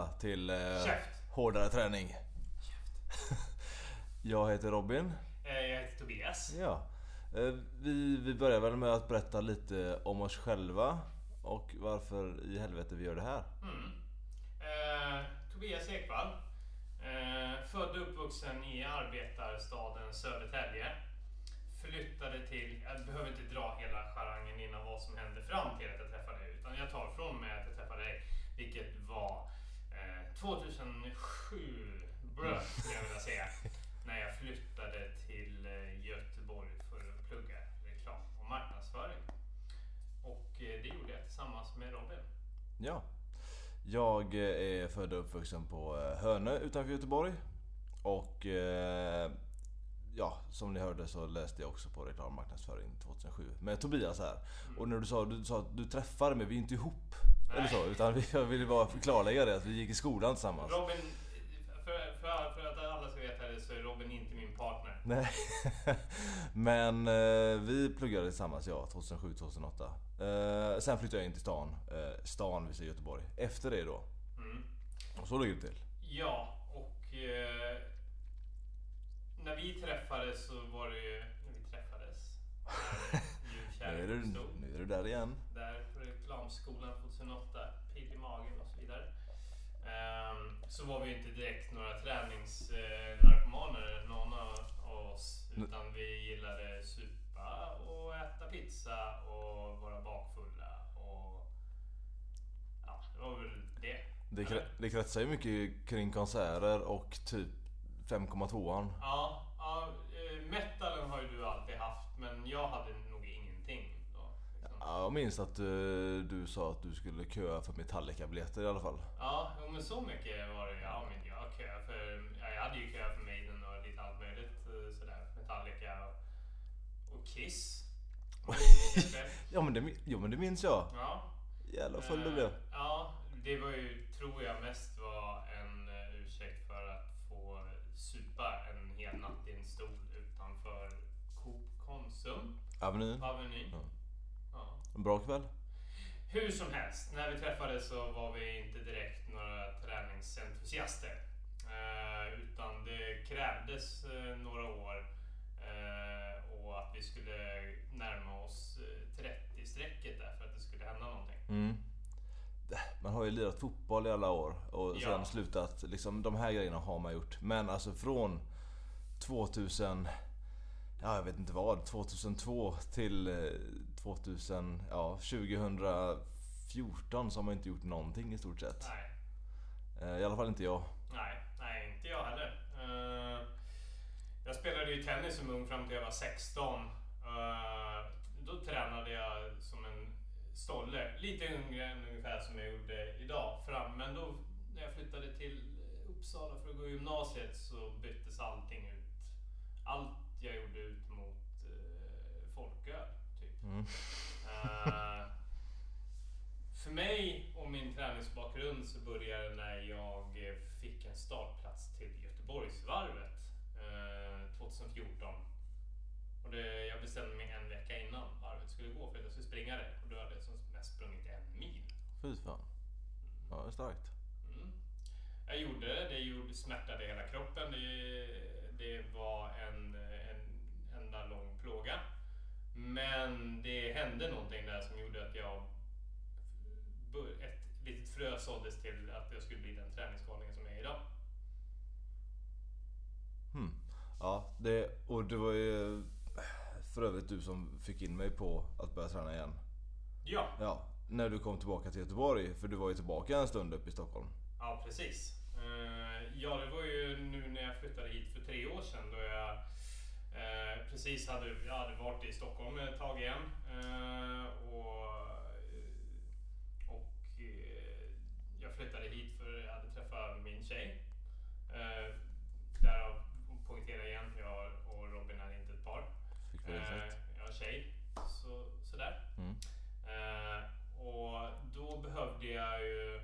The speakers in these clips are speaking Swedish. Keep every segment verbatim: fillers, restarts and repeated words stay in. lyssnarna till eh, hårdare träning. Käft. Jag heter Robin. Jag heter Tobias. Ja. Vi, vi börjar väl med att berätta lite om oss själva och varför i helvete vi gör det här. Mm. Eh, Tobias Ekvall. Eh, född och uppvuxen i arbetarstaden Södertälje. Flyttade till, jag behöver inte dra hela charangen innan vad som hände fram till att jag träffade dig, utan jag tar från mig att jag träffade dig, vilket var eh, tjugohundrasju, bröt skulle jag vilja säga, när jag flyttade till eh, Göteborg för att plugga reklam och marknadsföring. Och eh, det gjorde jag tillsammans med Robin. Ja, jag är född och uppvuxen på eh, Hönö utanför Göteborg och... Eh, ja, som ni hörde så läste jag också på reklammarknadsföring tjugohundrasju med Tobias här. Mm. Och när du sa, du sa att du träffade mig, vi är inte ihop. Nej. Eller så, utan vi, jag ville bara klarlägga det, att vi gick i skolan tillsammans. Robin, för, för, för att alla ska veta det så är Robin inte min partner. Nej, men eh, vi pluggade tillsammans, ja, tjugohundrasju till tjugohundraåtta. Eh, sen flyttade jag in till stan, eh, stan vid sig Göteborg, efter det då. Mm. Och så låg det till. Ja, och... Eh... När vi träffades så var det ju... När vi träffades... nu, är du, nu är du där igen. Där på reklamskolan tjugohundraåtta, pil i magen och så vidare. Um, så var vi ju inte direkt några träningsnarkomaner, någon av oss. Utan vi gillade supa och äta pizza och vara bakfulla. Och ja, det var väl det. Det, krä, det kretsar ju mycket kring konserter och typ fem komma tvåan. Ja, ja, metalen har ju du alltid haft, men jag hade nog ingenting då, liksom. Ja, jag minns att du, du sa att du skulle köa för Metallica-biljetter i alla fall. Ja, men så mycket var det. Ja, men jag köa för, ja, jag hade ju köa för Maiden och lite allt möjligt sådär, Metallica och, och Kiss. ja, men det, jo, men det minns jag. Ja. Jävlar, följde det. Ja, det var ju, tror jag, mest var en ursäkt för att supa en hel natt i en stol utanför Coop Konsum. Avenyn. Avenyn. Mm. Ja. En bra kväll. Hur som helst, när vi träffades så var vi inte direkt några träningsentusiaster. Eh, utan det krävdes eh, några år eh, och att vi skulle närma oss trettio-strecket där för att det skulle hända någonting. Mm. Man har ju lirat fotboll i alla år och ja, sen slutat, liksom, de här grejerna har man gjort. Men alltså från tvåtusen, ja, jag vet inte vad, tjugohundratvå till tvåtusen, ja, tjugohundrafjorton så har man inte gjort någonting i stort sett. Nej. I alla fall inte jag. Nej, nej, inte jag heller. Jag spelade ju tennis som ung fram till jag var sexton. Då tränade jag som en stolle, lite yngre än ungefär som jag gjorde idag fram, men då när jag flyttade till Uppsala för att gå i gymnasiet så byttes allting ut. Allt jag gjorde ut mot eh, folköl typ. Mm. uh, för mig och min träningsbakgrund så började när jag fick en startplats till Göteborgsvarvet uh, tjugohundrafjorton. Och det, jag bestämde mig en vecka innan varvet skulle gå för att jag skulle springa det. Och då hade jag som mest sprungit en mil. Fy fan. Ja, det är starkt. Mm. Jag gjorde det. Det gjorde, smärtade hela kroppen. Det, det var en, en enda lång plåga. Men det hände någonting där som gjorde att jag... Ett litet frö såddes till att jag skulle bli den träningsgalningen som jag är idag. Hmm. Ja, det, och det var ju... För övrigt du som fick in mig på att börja träna igen. Ja. Ja, när du kom tillbaka till Göteborg, för du var ju tillbaka en stund upp i Stockholm. Ja, precis. Ja, det var ju nu när jag flyttade hit för tre år sedan då jag precis hade, jag hade varit i Stockholm ett tag igen. Och, och jag flyttade hit för jag hade träffat min tjej. Därav poängterar igen, jag och Robin är inte ett par. Eh, jag är tjej, så, sådär. Mm. Eh, och då behövde jag ju,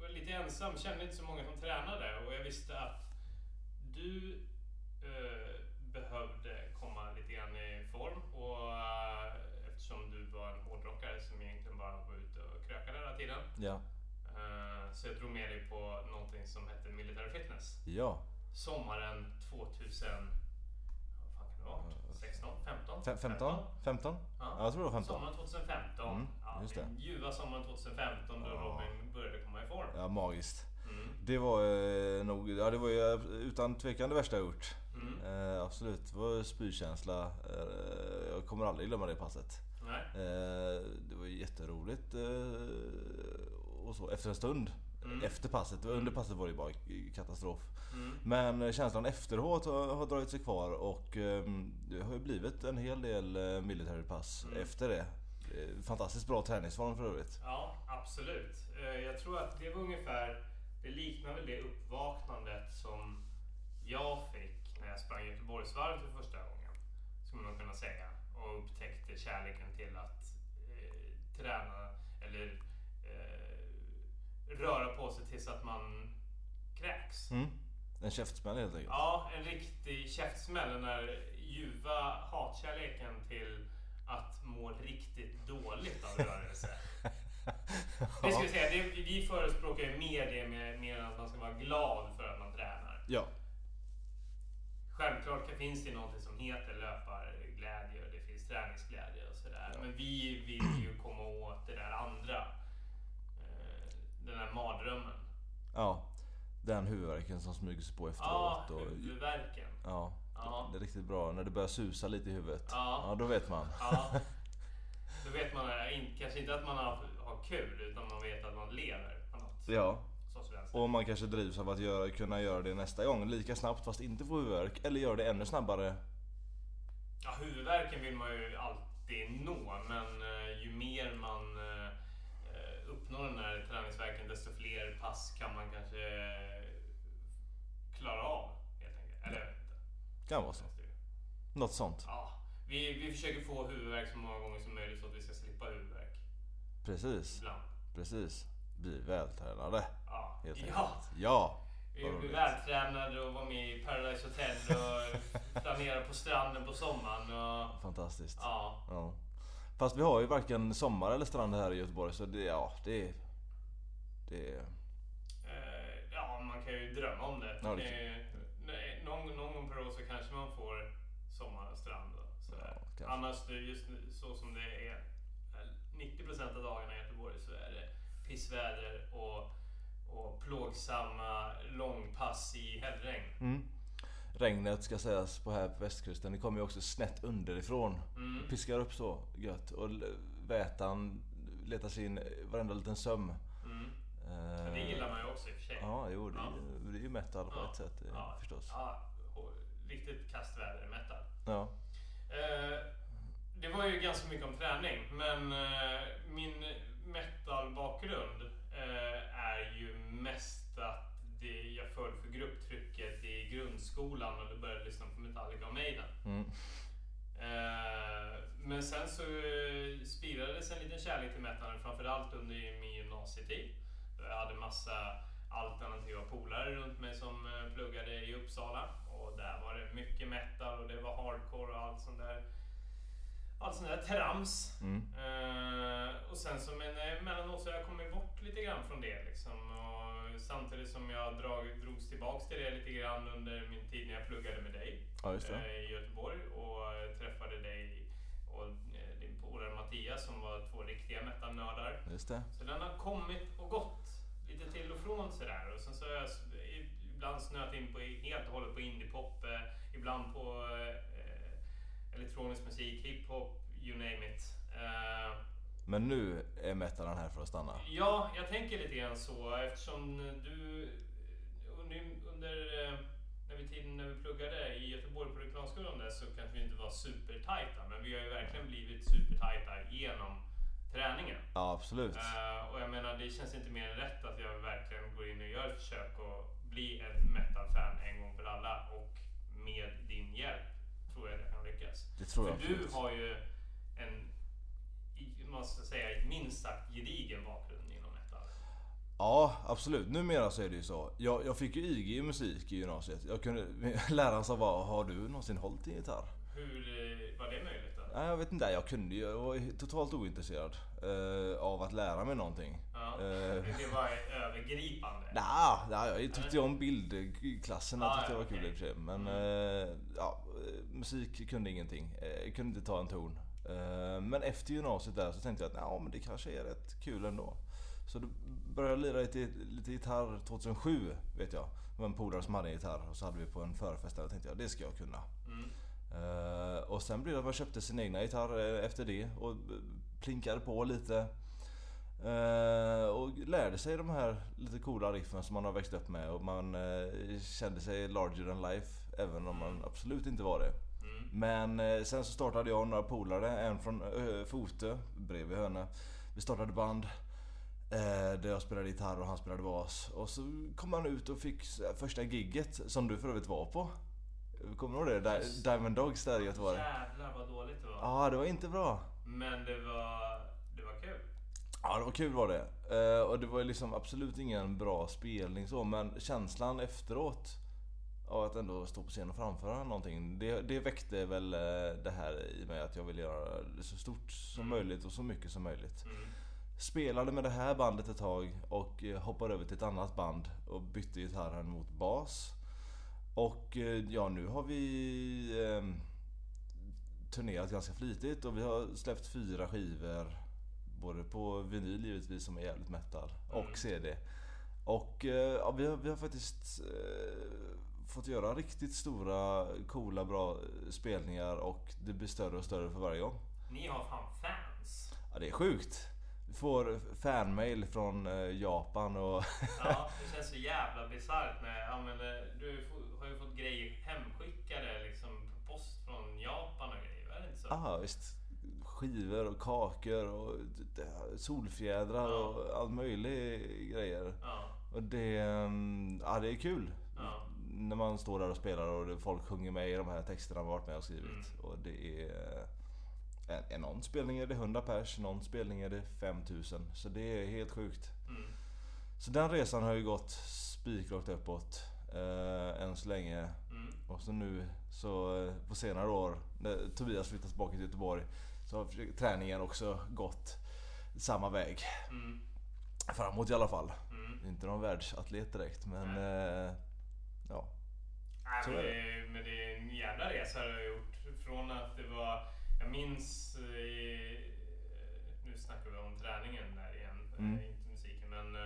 var lite ensam, kände inte så många som tränade och jag visste att du eh, behövde komma lite grann i form och eh, eftersom du var en hårdrockare som egentligen bara var ute och krökade hela tiden. Ja. Eh, så jag drog med dig på någon Ja. Sommaren tvåtusen vad fan kan det vara? sexton, femton, femton, femton. Ja, jag tror det var femton. Sommaren tjugohundrafemton. Mm, ja, just det. Ljuva sommaren tjugohundrafemton då ja. Robin började komma i form. Ja, magiskt. Mm. Det var eh, nog ja, det var ju utan tvekan det värsta jag gjort. Mm. Eh, absolut. Det var spyrkänsla. Eh, jag kommer aldrig glömma det passet. Nej. Eh, det var jätteroligt eh, och så efter en stund. Mm. Efter passet, under passet var det bara katastrof. Mm. Men känslan efteråt har, har dragit sig kvar. Och um, det har ju blivit en hel del uh, military pass mm. efter det. Fantastiskt bra träningsform för övrigt. Ja, absolut. uh, Jag tror att det var ungefär. Det liknar väl det uppvaknandet som jag fick när jag sprang Göteborgsvarvet för första gången, skulle man kunna säga. Och upptäckte kärleken till att uh, träna. Eller uh, röra på sig tills att man kräks. Mm. En käftsmäll helt enkelt. Ja, en riktig käftsmäll. Den där ljuva hatkärleken till att må riktigt dåligt av rörelse. Det ska vi säga, det, vi förespråkar ju mer det med, mer än att man ska vara glad för att man tränar. Ja. Självklart finns det något som heter löparglädje och det finns träningsglädje och sådär. Ja. Men vi vill ju komma åt det där andra. Den här mardrömmen. Ja, den huvudvärken som smyger sig på efteråt. Ja, huvudvärken. Och, ja, ja, det är riktigt bra. När det börjar susa lite i huvudet. Ja, ja då vet man. Ja, då vet man kanske inte att man har, har kul utan man vet att man lever på något. Ja, så, så och man kanske drivs av att göra, kunna göra det nästa gång. Lika snabbt fast inte få huvudvärk. Eller göra det ännu snabbare. Ja, huvudvärken vill man ju alltid nå. Men ju mer man... uppnå den här träningsverken desto fler pass kan man kanske klara av helt enkelt. Eller ja. Inte. Kan vara så. Något sånt. Ja. Vi, vi försöker få huvudvärk så många gånger som möjligt så att vi ska slippa huvudvärk. Precis. Ibland. Precis. Bli vältränade. Ja. Helt enkelt. Ja. Ja. Vi blir vältränade och var med i Paradise Hotel och planera på stranden på sommaren. Och... fantastiskt. Ja. Ja. Fast vi har ju varken sommar eller strand här i Göteborg så det, ja, det, det... Uh, ja, man kan ju drömma om det. Ja, det uh, någon, någon gång per år så kanske man får sommar och strand. Så ja, annars, just så som det är nittio procent av dagarna i Göteborg så är det pissväder och, och plågsamma långpass i hällregn. Mm. Regnet ska sägas på här på västkusten. Det kommer ju också snett underifrån. Mm. Piskar upp så gött. Och vätan letar sig in varenda liten söm. Mm. Eh. Det gillar man ju också i och för sig. Ja, jo, det, ja. Det är ju metal på ja. Ett sätt ja. Förstås. Ja, riktigt kastväder metal. Ja. Eh, det var ju ganska mycket om träning. Men eh, min metalbakgrund eh, är ju mest att det, jag föll för grupptrycket i grundskolan och då började lyssna på Metallica och Maiden. Mm. Eh, men sen så spirades en liten kärlek till metal framförallt under min gymnasietid. Jag hade massa alternativa polare runt mig som pluggade i Uppsala och där var det mycket metal och det var hardcore och allt sånt där. Allt sånt där trams. Mm. Eh, och sen så men, mellanåt så har jag kommit bort lite grann från det liksom. Och samtidigt som jag drag, drogs tillbaka till det lite grann under min tid när jag pluggade med dig ja, eh, i Göteborg. Och träffade dig och eh, din polare Mattias som var två riktiga metalnördar. Just det. Så den har kommit och gått lite till och från sådär. Och sen så har jag ibland snöat in på helt och hållet på indiepop. Eh, ibland på... Eh, elektronisk musik, hiphop, you name it. Uh, Men nu är metalen här för att stanna. Ja, jag tänker lite grann så. Eftersom du under, under när vi tiden när vi pluggade i Göteborg på reklamskolan där så kanske vi inte var supertajta. Men vi har ju verkligen blivit supertajta genom träningen. Ja, absolut. Uh, och jag menar, det känns inte mer än rätt att jag verkligen går in och gör ett försök och bli en metalfan en gång för alla. Och med din hjälp. Tror jag det kan lyckas. Det tror för jag du absolut. Har ju en måste säga minst sagt gedigen bakgrund inom metal. Ja, absolut. Numera så är det ju så. Jag, jag fick ju I G i musik i gymnasiet. Jag kunde, läraren sa bara, har du någonsin hållit i gitarr? Hur var det möjligt då? jag vet inte, jag kunde ju, jag var totalt ointresserad eh, av att lära mig någonting. Ja, eh, det var övergripande. Nej, nah, jag tyckte ju om bildklassen, jag tyckte det var kul i och för sig. Men mm. eh, ja, musik kunde ingenting, jag kunde inte ta en ton. Eh, men efter gymnasiet där så tänkte jag att nah, men det kanske är rätt kul ändå. Så då började jag lira lite, lite gitarr tjugohundrasju, vet jag. Det var en polare som hade en gitarr och så hade vi på en förfest där och tänkte jag, det ska jag kunna. Mm. Uh, och sen blev det att man köpte sin egna gitarr efter det och plinkade på lite uh, och lärde sig de här lite coola riffen som man har växt upp med, och man uh, kände sig larger than life även om man absolut inte var det. Mm. Men uh, sen så startade jag några polare, en från uh, Fotö bredvid Hönö. Vi startade band uh, där jag spelade gitarr och han spelade bas, och så kom han ut och fick första gigget som du för övrigt var på. Kommer du ihåg det? Di- Diamond Dogs där i Göteborg. Jävlar vad dåligt det var. Ja, ah, det var inte bra. Men det var, det var kul. Ja, det var kul var det. Uh, och det var liksom absolut ingen bra spelning så. Men känslan efteråt av att ändå stå på scen och framföra någonting, det, det väckte väl det här i mig att jag ville göra det så stort som mm. möjligt och så mycket som möjligt. Mm. Spelade med det här bandet ett tag och hoppade över till ett annat band och bytte gitarren mot bas. Och ja, nu har vi eh, turnerat ganska flitigt och vi har släppt fyra skivor både på vinyl givetvis som är jävligt metal och mm. C D. Och eh, ja, vi, har, vi har faktiskt eh, fått göra riktigt stora, coola, bra spelningar och det blir större och större för varje gång. Ni har fan fans. Ja, det är sjukt. Vi får fanmail från Japan och ja, det känns så jävla bisarrt när ja, men du har ju fått grejer hemskickade liksom på post från Japan och grejer, är det inte så? Ja, visst. Skivor och kakor och solfjädrar ja. och allt möjligt grejer. Ja. Och det ja, det är kul. Ja. När man står där och spelar och folk sjunger med i de här texterna man varit med och skrivit mm. och det är En, någon spelning är det hundra pers, någon spelning är det fem tusen. Så det är helt sjukt. Mm. Så den resan har ju gått spikrakt uppåt eh, än så länge. Mm. Och så nu, så eh, på senare år, när Tobias flyttat tillbaka till Göteborg, så har träningen också gått samma väg. Mm. Framåt i alla fall. Mm. Inte någon världsatlet direkt, men eh, ja. Nej, så men, det. Det, men det är en jävla resa du har gjort. Från att det var... Jag minns, nu snackar vi om träningen där igen, mm. inte musiken, men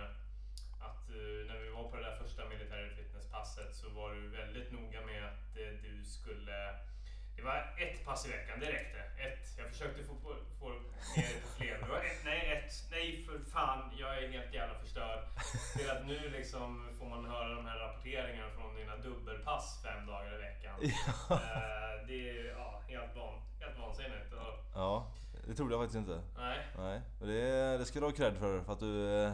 att när vi var på det där första militära fitnesspasset så var du väldigt noga med att du skulle, det var ett pass i veckan, det räckte. Ett, jag försökte få, på, få ner det på fler, det var ett, nej ett, nej för fan, jag är helt jävla förstörd. Till att nu liksom får man höra de här rapporteringarna från dina dubbelpass fem dagar i veckan. Ja. Det är ja, helt vanligt. Helt vansinnigt. Ja, det trodde jag faktiskt inte. Nej. Nej. Och det, det ska du ha cred för, för att du eh,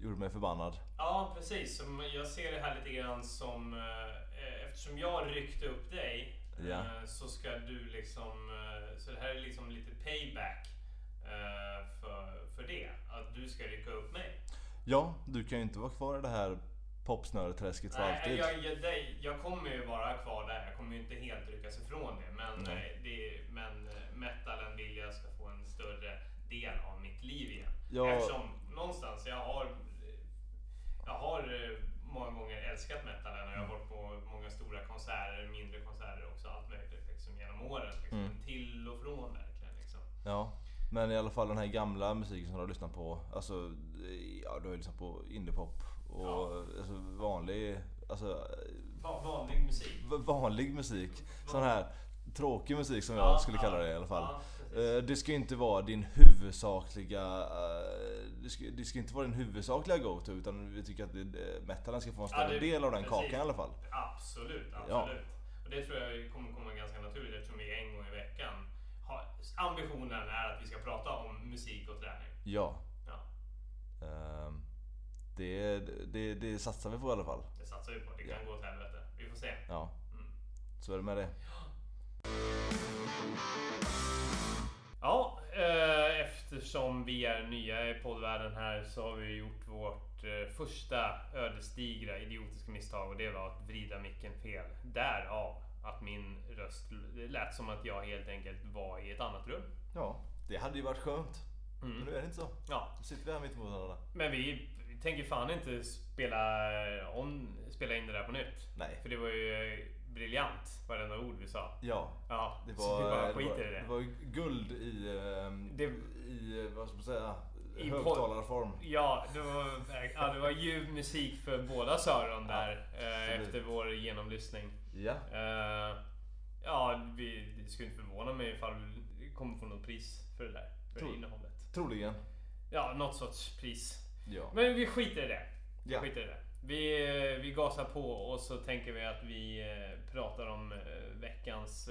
gjorde mig förbannad. Ja, precis. Jag ser det här lite grann som, eh, eftersom jag ryckte upp dig, ja. eh, så ska du liksom, eh, så det här är liksom lite payback eh, för, för det. Att du ska rycka upp mig. Ja, du kan ju inte vara kvar i det här popsnöreträsket för alltid. Jag, jag, det, jag kommer ju vara kvar där. Jag kommer ju inte helt ryckas ifrån det. Men, det, men metalen vill jag ska få en större del av mitt liv igen. Ja. Eftersom någonstans jag har jag har många gånger älskat metalen. Och jag har varit på många stora konserter, mindre konserter också. Allt möjligt liksom, genom åren. Liksom, mm. Till och från verkligen. Liksom. Ja. Men i alla fall den här gamla musiken som du har lyssnat på. Alltså, ja, du har ju lyssnat på indiepop. Och ja. alltså vanlig alltså, Va- vanlig musik v- vanlig musik sån här tråkig musik som ja, jag skulle ja, kalla det i alla fall ja, uh, det ska inte vara din huvudsakliga uh, det, ska, det ska inte vara din huvudsakliga go-to, utan vi tycker att det, metalen ska få en större ja, det, del av den precis. kakan i alla fall. Absolut, absolut ja. Och det tror jag kommer komma ganska naturligt eftersom vi en gång i veckan har, ambitionen är att vi ska prata om musik och träning. Ja, ja. Uh, Det, det, det satsar vi på i alla fall. Det satsar vi på, det kan ja. gå åt helvete. Vi får se. Ja. Mm. Så är det med det. Ja, eh, eftersom vi är nya i poddvärlden här så har vi gjort vårt eh, första ödesdigra idiotiska misstag, och det var att vrida micken fel. Därav att min röst röst. Det lät som att jag helt enkelt var i ett annat rum. Ja, det hade ju varit skönt. Mm. Men nu är det inte så. Ja. Nu sitter vi här mitt emot varandra. Men vi tänker fan inte spela, om, spela in det där på nytt. Nej. För det var ju briljant, varenda ord vi sa. Ja, ja. Det, var, vi bara skiter det, var, i det. det var guld i, det, i vad ska man säga, i högtalarform. Ja, det var, ja, det var ljuv musik för båda söron där, ja, eh, efter vår genomlyssning. Ja. Eh, ja, vi, det skulle inte förvåna mig ifall vi kommer få något pris för det där, för Tro, det innehållet. Troligen. Ja, något sorts pris. Ja. Men vi skiter i det. Vi ja. skiter i det. Vi, vi gasar på och så tänker vi att vi pratar om veckans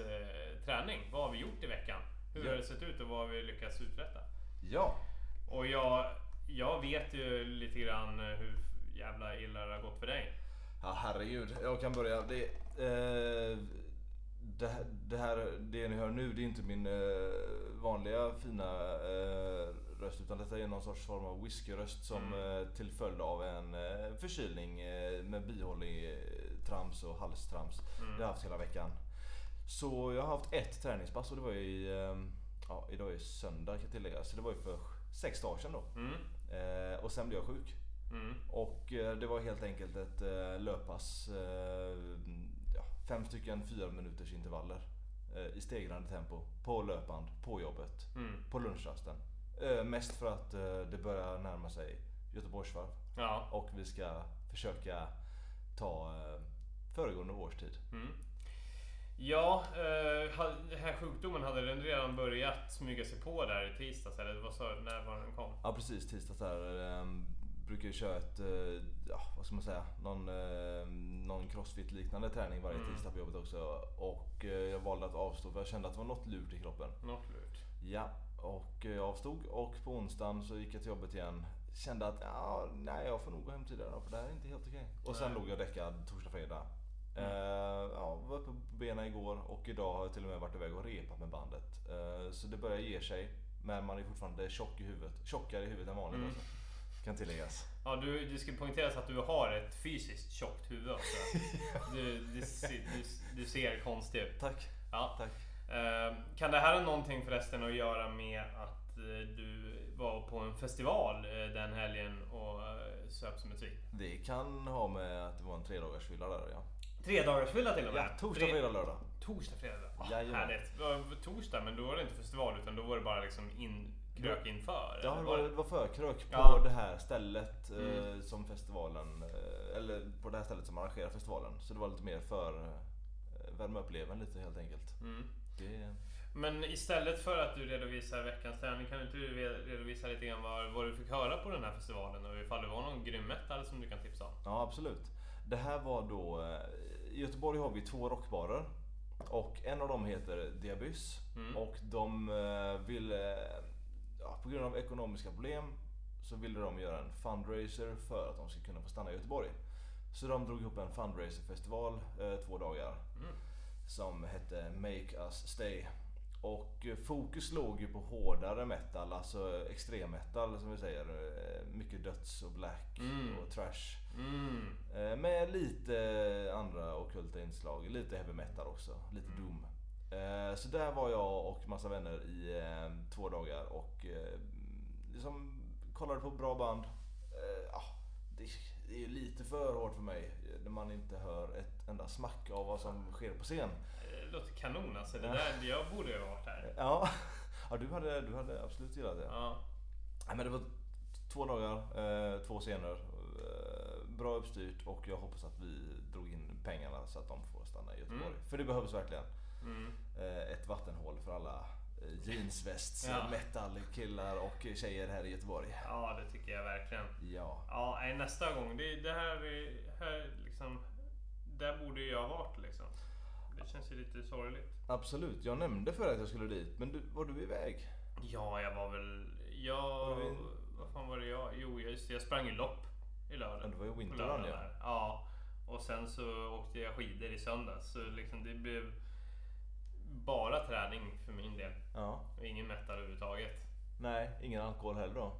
träning. Vad har vi gjort i veckan? Hur ja. har det sett ut och vad har vi lyckats uträtta? Ja. Och jag, jag vet ju lite grann hur jävla illa det har gått för dig. Ja, herregud. Jag kan börja. Det, eh, det, det här, det ni hör nu, det är inte min eh, vanliga fina eh, röst, utan detta är någon sorts form av whiskyröst som mm. eh, till följd av en eh, förkylning eh, med bihålig eh, trams och halstrams mm. jag har haft hela veckan. Så jag har haft ett träningspass och det var ju eh, ja, idag är söndag kan jag tillägga, så det var ju för sex dagar sedan då. Mm. Eh, och sen blev jag sjuk. Mm. Och eh, det var helt enkelt ett eh, löppass, eh, ja, fem stycken fyra minuters intervaller eh, i stegrande tempo på löpband, på jobbet, mm. på lunchrasten. Eh, mest för att eh, det börjar närma sig Göteborgsvarv. Ja. Och vi ska försöka ta eh, föregående årstid. Mm. Ja, den här sjukdomen hade den redan börjat smyga sig på där i tisdags, eller vad sa du, när var den kom? Ja, precis, tisdags där. Brukar ju köra ett, ja, vad ska man säga, någon, någon crossfit-liknande träning varje mm. tisdag på jobbet också. Och jag valde att avstå för jag kände att det var något lurt i kroppen. Något lurt? Ja, och jag avstod och på onsdagen så gick jag till jobbet igen. Kände att, ja, nej, jag får nog gå hem tidigare då, för det här är inte helt okej. Och sen nej. låg jag däckad torsdag, fredag. Mm. Uh, ja, var uppe på benen igår och idag har jag till och med varit iväg och repat med bandet. Uh, så det börjar ge sig, men man är fortfarande tjock i huvudet. Tjockare i huvudet än vanligt mm. också, kan tilläggas. Ja, du, det ska poängteras att du har ett fysiskt tjockt huvud också. du, du, du, du ser konstigt ut. Tack. Ja. Tack. Uh, kan det här ha någonting förresten att göra med att uh, du var på en festival uh, den helgen och uh, söp som ett svin? Det kan ha med att det var en tredagarsfylla där, ja. Tre dagars fylla till och med. Ja, torsdag, fredag, lördag. Torsdag, fredag, lördag. Oh, härligt. Det var torsdag, men då var det inte festival, utan då var det bara liksom in, krök inför. Ja, det var, det var förkrök på ja. det här stället mm. eh, som festivalen, eh, eller på det här stället som arrangerar festivalen. Så det var lite mer för eh, värmeuppleven lite helt enkelt. Mm. Det... Men istället för att du redovisar veckans träning, kan inte du redovisa lite grann vad, vad du fick höra på den här festivalen och ifall det var någon grymmetal som du kan tipsa om? Ja, absolut. Det här var då, i Göteborg har vi två rockbarer och en av dem heter Diabys mm. och de vill, ja, på grund av ekonomiska problem så ville de göra en fundraiser för att de ska kunna få stanna i Göteborg. Så de drog ihop en fundraiserfestival eh, två dagar mm. som hette Make Us Stay. Och fokus låg ju på hårdare metal, alltså extrem metal som vi säger. Mycket döds och black mm. och trash. Mm. Med lite andra ockulta inslag, lite heavy metal också, lite mm. doom. Så där var jag och massa vänner i två dagar och liksom kollade på bra band. Det är ju lite för hårt för mig när man inte hör ett enda smack av vad som sker på scen. Det låter kanon alltså, det där, jag borde ju ha varit här. Ja, ja du, hade, du hade absolut gillat det. Ja. Men det var två dagar, två scener, bra uppstyrt och jag hoppas att vi drog in pengarna så att de får stanna i Göteborg. Mm. För det behövs verkligen mm. ett vattenhål för alla jeansvästs, ja. Metal-killar och tjejer här i Göteborg. Ja, det tycker jag verkligen. Ja. Ja, nästa gång. Det, det här, här liksom, där borde jag ha varit liksom. Det känns ju lite sorgligt. Absolut, jag nämnde för att jag skulle dit. Men du, var du iväg? Ja, jag var väl... Jag, var du... Vad fan var det jag? Jo, just det, jag sprang i lopp i lördag. Det var ju Winterland, ja. Ja, och sen så åkte jag skidor i söndags. Så liksom det blev... bara träning för min del. Ja. Och ingen mättare överhuvudtaget. Nej, ingen alkohol heller då.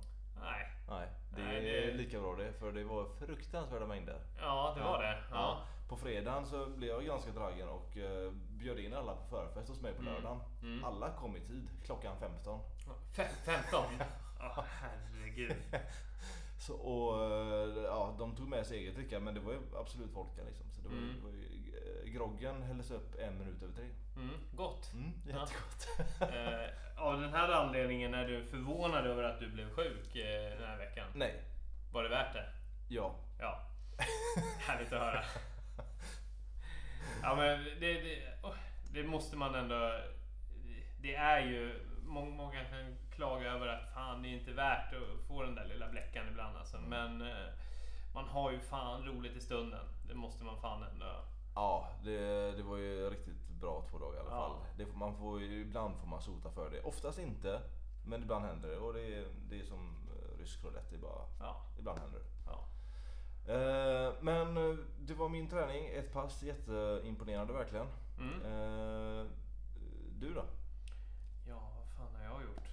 Nej. Nej, det Nej, är det... lika bra det, för det var fruktansvärda mängder. Ja, det ja. var det. Ja. Ja. På fredagen så blev jag ganska dragen och uh, bjöd in alla på förfest hos mig på lördagen. Mm. Mm. Alla kom i tid, klockan femton. femton? Åh, herregud. Så, och, ja, de tog med sig eget dricka, men det var ju absolut folka liksom. Så det var, mm. det var ju, groggen hälldes upp en minut över tre. Mm. Gott. Mm, jättegott. Ja. eh, av den här anledningen är du förvånad över att du blev sjuk eh, den här veckan? Nej. Var det värt det? Ja. Ja. Härligt att höra. Ja, men det, det, oh, det måste man ändå... Det är ju... Många, många kan klaga över att fan, det är inte värt att få den där lilla bläckan ibland alltså. Mm. Men man har ju fan roligt i stunden. Det måste man fan ändå. Ja, det, det var ju riktigt bra två dagar i alla ja. fall. Det, man får, ibland får man sota för det. Oftast inte, men ibland händer det. Och det, det är som rysk roulette, bara, ja. ibland händer det. Ja. Eh, men det var min träning. Ett pass, jätteimponerande verkligen. Mm. Eh, du då? Ja, vad fan har jag gjort?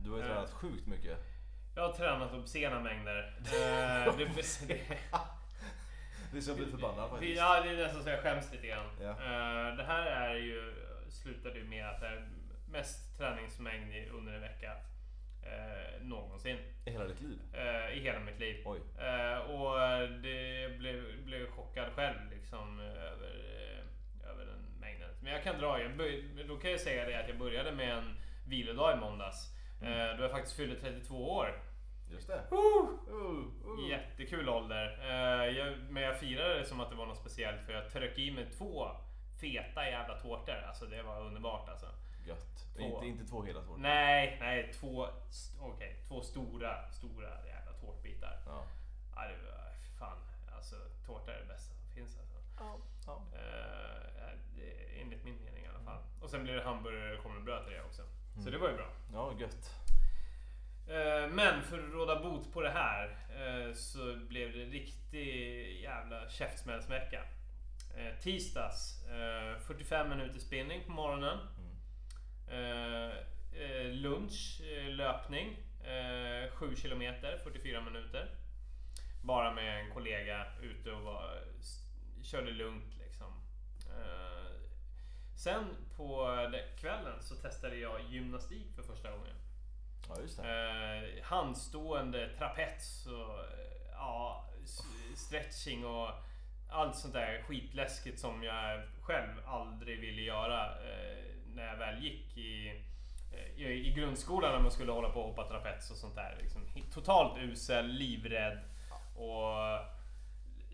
Du har ju eh, tränat sjukt mycket. Jag har tränat obscena mängder. eh, det, det, det är så blir förbannad faktiskt. Ja, det är nästan så jag skäms lite grann. Ja. Eh, det här är ju, slutade ju med att det är mest träningsmängd under en vecka. Eh, någonsin. I hela ditt liv? Eh, I hela mitt liv. Oj. Eh, och det blev, blev chockad själv liksom över, eh, över den mängden. Men jag kan dra, jag bör, då kan jag säga det att jag började med en vilodag i måndags. Mm. Eh, då jag faktiskt fyllde trettiotvå år. Just det. Uh, uh, uh. Jättekul ålder. Eh, jag, men jag firade det som att det var något speciellt för jag tryckte i mig två feta jävla tårtor. Alltså det var underbart alltså. Gött. Två. Inte, inte två hela tårtor. Nej, nej, två st- okej, okay, två stora stora jävla tårtbitar. Ja. Ja, det var fan, alltså tårta är det bästa som finns alltså. Ja. Ja. Eh, det, enligt min mening i alla fall. Mm. Och sen blir det hamburgare och kornbröd till det också. Mm. Så det var ju bra. Ja, gött. Eh, men för att råda bot på det här eh, så blev det riktigt jävla käftsmällsvecka. Eh, tisdags eh, fyrtiofem minuter spinning på morgonen. Mm. Eh, eh, lunch, eh, löpning eh, sju kilometer, fyrtiofyra minuter. Bara med en kollega ute och var, körde lugnt liksom. eh, Sen på kvällen så testade jag gymnastik för första gången. Ja, just det. Eh, handstående, trapets och ja, stretching och allt sånt där skitläskigt som jag själv aldrig ville göra eh, när jag väl gick i, i, i grundskolan när man skulle hålla på och hoppa trapets och sånt där. Liksom, totalt usel, livrädd. Och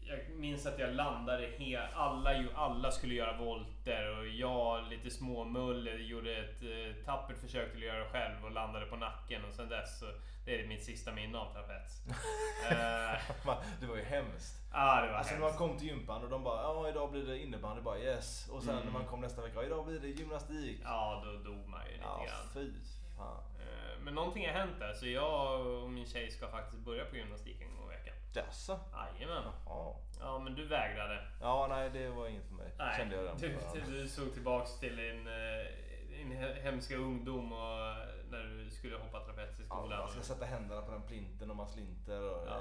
jag minns att jag landade he- alla, alla skulle göra volter och jag lite småmull gjorde ett eh, tappert försök till att göra det själv och landade på nacken och sen dess så det är mitt sista minne av trapets. uh, det var ju hemskt. Ah, det var alltså hemskt. När man kom till gympan och de bara ja, idag blir det innebandy, bara yes. Och sen mm. när man kom nästa vecka, idag blir det gymnastik. Ja, då dog man ju lite ja, grann. Fy fan. Uh, men någonting har hänt där så jag och min tjej ska faktiskt börja på gymnastiken en gång i veckan. Dessa? Jajamän. Jaha. Ja, men du vägrade. Ja, nej, det var inget för mig. Nej, kände jag du, du såg tillbaks till din, din hemska ungdom och när du skulle hoppa trapets i skolan. Ja, man ska sätta händerna på den plinten och man slinter. Och ja,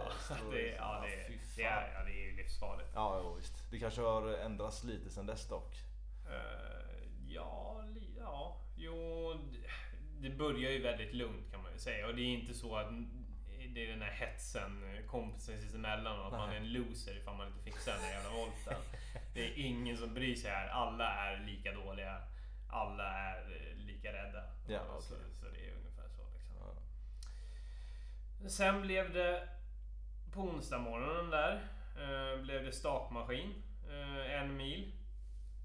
och det, och ja, det, det, är, ja, det är ju livsfarligt. Ja, jo, visst. Det kanske har ändrats lite sedan dess dock. Uh, ja, ja. Jo, det börjar ju väldigt lugnt kan man ju säga. Och det är inte så att... Det är den här hetsen kompisen sist emellan och att nej. Man är en loser ifall man inte fixar den här jävla volten. Det är ingen som bryr sig här. Alla är lika dåliga. Alla är lika rädda. Ja, okay. så, så det är ungefär så liksom. Ja. Sen blev det på onsdag morgonen där eh, blev det stakmaskin eh, en mil.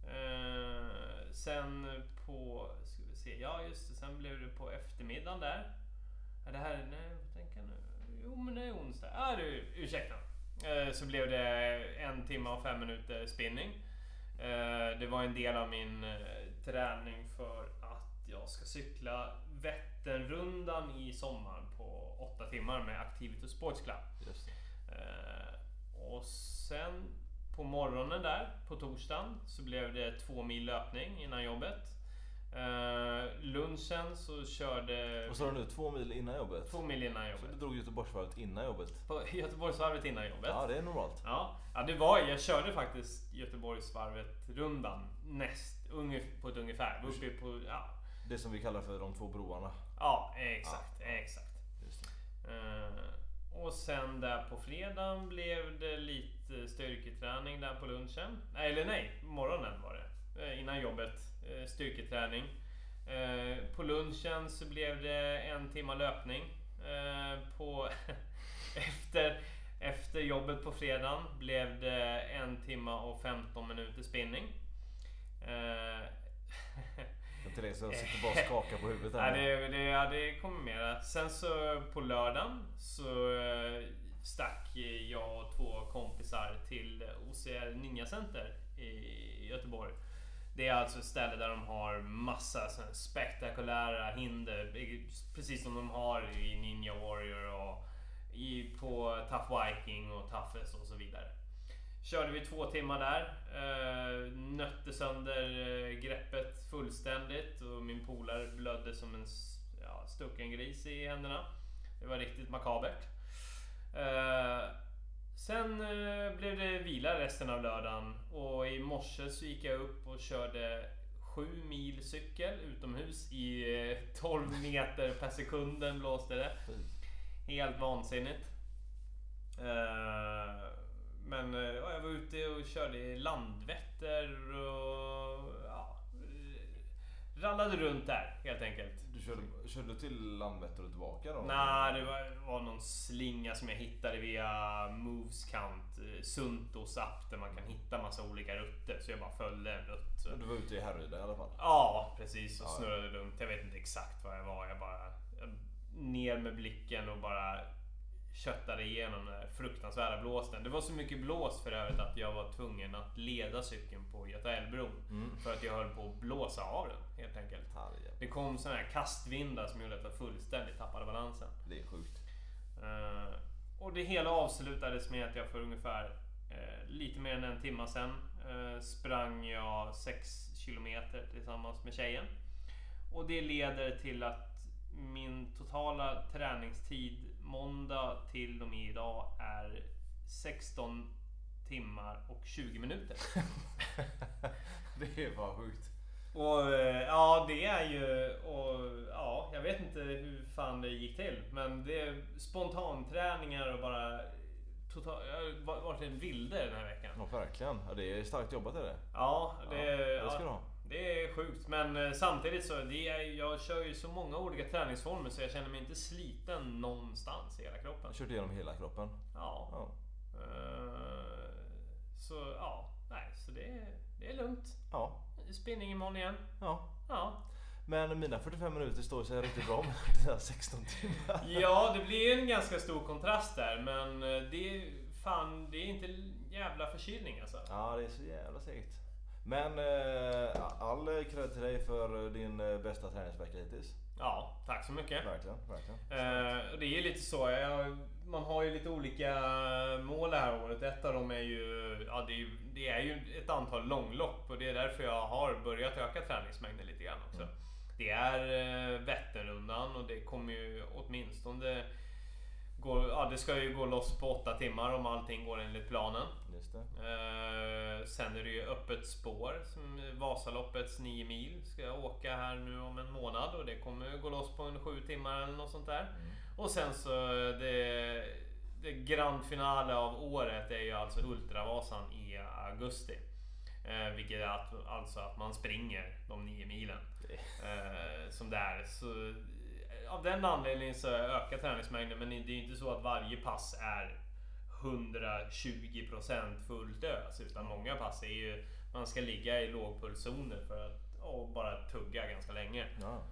Eh, sen på ska vi se. Ja just det. Sen blev det på eftermiddagen där. Det här är, nej, jag tänker nu. Jo, men det är onsdag. Ah, du, ursäkta. Eh, så blev det en timme och fem minuter spinning. Eh, det var en del av min eh, träning för att jag ska cykla Vätternrundan i sommar på åtta timmar med Activity och Sports Club. Just det. Eh, och sen på morgonen där, på torsdagen, så blev det två mil löpning innan jobbet. Uh, lunchen så körde... Vad sa du nu? Två mil innan jobbet? Två mil innan jobbet. Så du drog Göteborgsvarvet innan jobbet? På Göteborgsvarvet innan jobbet. Ja, det är normalt. Ja, ja det var, jag körde faktiskt Göteborgsvarvet-rundan näst, unge, på ett ungefär. Uppe på, ja. Det som vi kallar för de två broarna. Ja, exakt. Ja. exakt. Just det. Uh, och sen där på fredagen blev det lite styrketräning där på lunchen. Nej, eller nej, morgonen var det. Innan jobbet, styrketräning. På lunchen så blev det en timma löpning. På, efter, efter jobbet på fredagen blev det en timma och femton minuter spinning. Jag till det så jag sitter bara och skakar på huvudet här. Ja, det, det, ja, det kommer mera. Sen så på lördagen så stack jag och två kompisar till O C R Ninja Center i Göteborg. Det är alltså ett ställe där de har massa sån spektakulära hinder, precis som de har i Ninja Warrior och i, på Tough Viking och Toughest och så vidare. Körde vi två timmar där, eh, nötte sönder greppet fullständigt och min polare blödde som en ja, stucken gris i händerna. Det var riktigt makabert. Eh, Sen eh, blev det vila resten av lördagen och i morse så gick jag upp och körde sju mil cykel utomhus i eh, tolv meter per sekunden blåste det. Helt vansinnigt. Eh, men eh, jag var ute och körde i Landvetter och ja, rallade runt där helt enkelt. Du körde, körde till Landvetterodvaken då? Nej, det var, var någon slinga som jag hittade via Movescount Suntos app där man kan hitta massa olika rutter, så jag bara följde en rutt. Du var ute i Härryda i alla fall? Ja, precis, och ja, snurrade ja. runt. Jag vet inte exakt var jag var. Jag bara jag, ner med blicken och bara köttade igenom den fruktansvärda blåsten. Det var så mycket blås för övrigt att jag var tvungen att leda cykeln på Göta Älvbron mm. för att jag höll på att blåsa av den helt enkelt. Herre. Det kom sådana här kastvindar som gjorde att jag fullständigt tappade balansen. Det är sjukt. Uh, och det hela avslutades med att jag för ungefär uh, lite mer än en timme sen uh, sprang jag sex kilometer tillsammans med tjejen. Och det leder till att min totala träningstid måndag till och med idag är sexton timmar och tjugo minuter. Det var sjukt. Och ja, det är ju och ja, jag vet inte hur fan det gick till, men det är spontanträningar och bara total, jag har varit en vilde den här veckan. Ja, verkligen. Ja, det är starkt jobbat är det. Ja, det ja, det ska du ha. Det är sjukt, men samtidigt så det är, jag kör ju så många olika träningsformer så jag känner mig inte sliten någonstans i hela kroppen. Jag kört igenom hela kroppen? Ja. ja. Uh, så ja, nej, så det är, det är lugnt. Ja. Spinning imorgon igen. Ja. ja. Men mina fyrtiofem minuter står sig riktigt bra med dina sexton timmar. Ja, det blir en ganska stor kontrast där, men det är fan, det är inte jävla förkylning alltså. Ja, det är så jävla segt. Men eh, all cred till dig för din eh, bästa träningsvecka hittills. Ja, tack så mycket. Verkligen, verkligen. Eh, det är lite så, jag, man har ju lite olika mål det här året. Ett av dem är ju, ja, det, är, det är ju ett antal långlopp och det är därför jag har börjat öka träningsmängden lite grann också. Mm. Det är eh, Vätternrundan och det kommer ju åtminstone gå, ja, det ska ju gå loss på åtta timmar om allting går enligt planen. Just det. Eh, sen är det ju öppet spår. Som Vasaloppets nio mil ska jag åka här nu om en månad och det kommer gå loss på en sju timmar eller något sånt där. Mm. Och sen så det, det grand finale av året är ju alltså Ultravasan i augusti. Eh, vilket är att, alltså att man springer de nio milen. Eh, som där så... Av den anledningen så ökar träningsmängden, men det är ju inte så att varje pass är hundratjugo procent fullt ös, utan många pass är ju, man ska ligga i lågpulszoner för att och bara tugga ganska länge. Ja.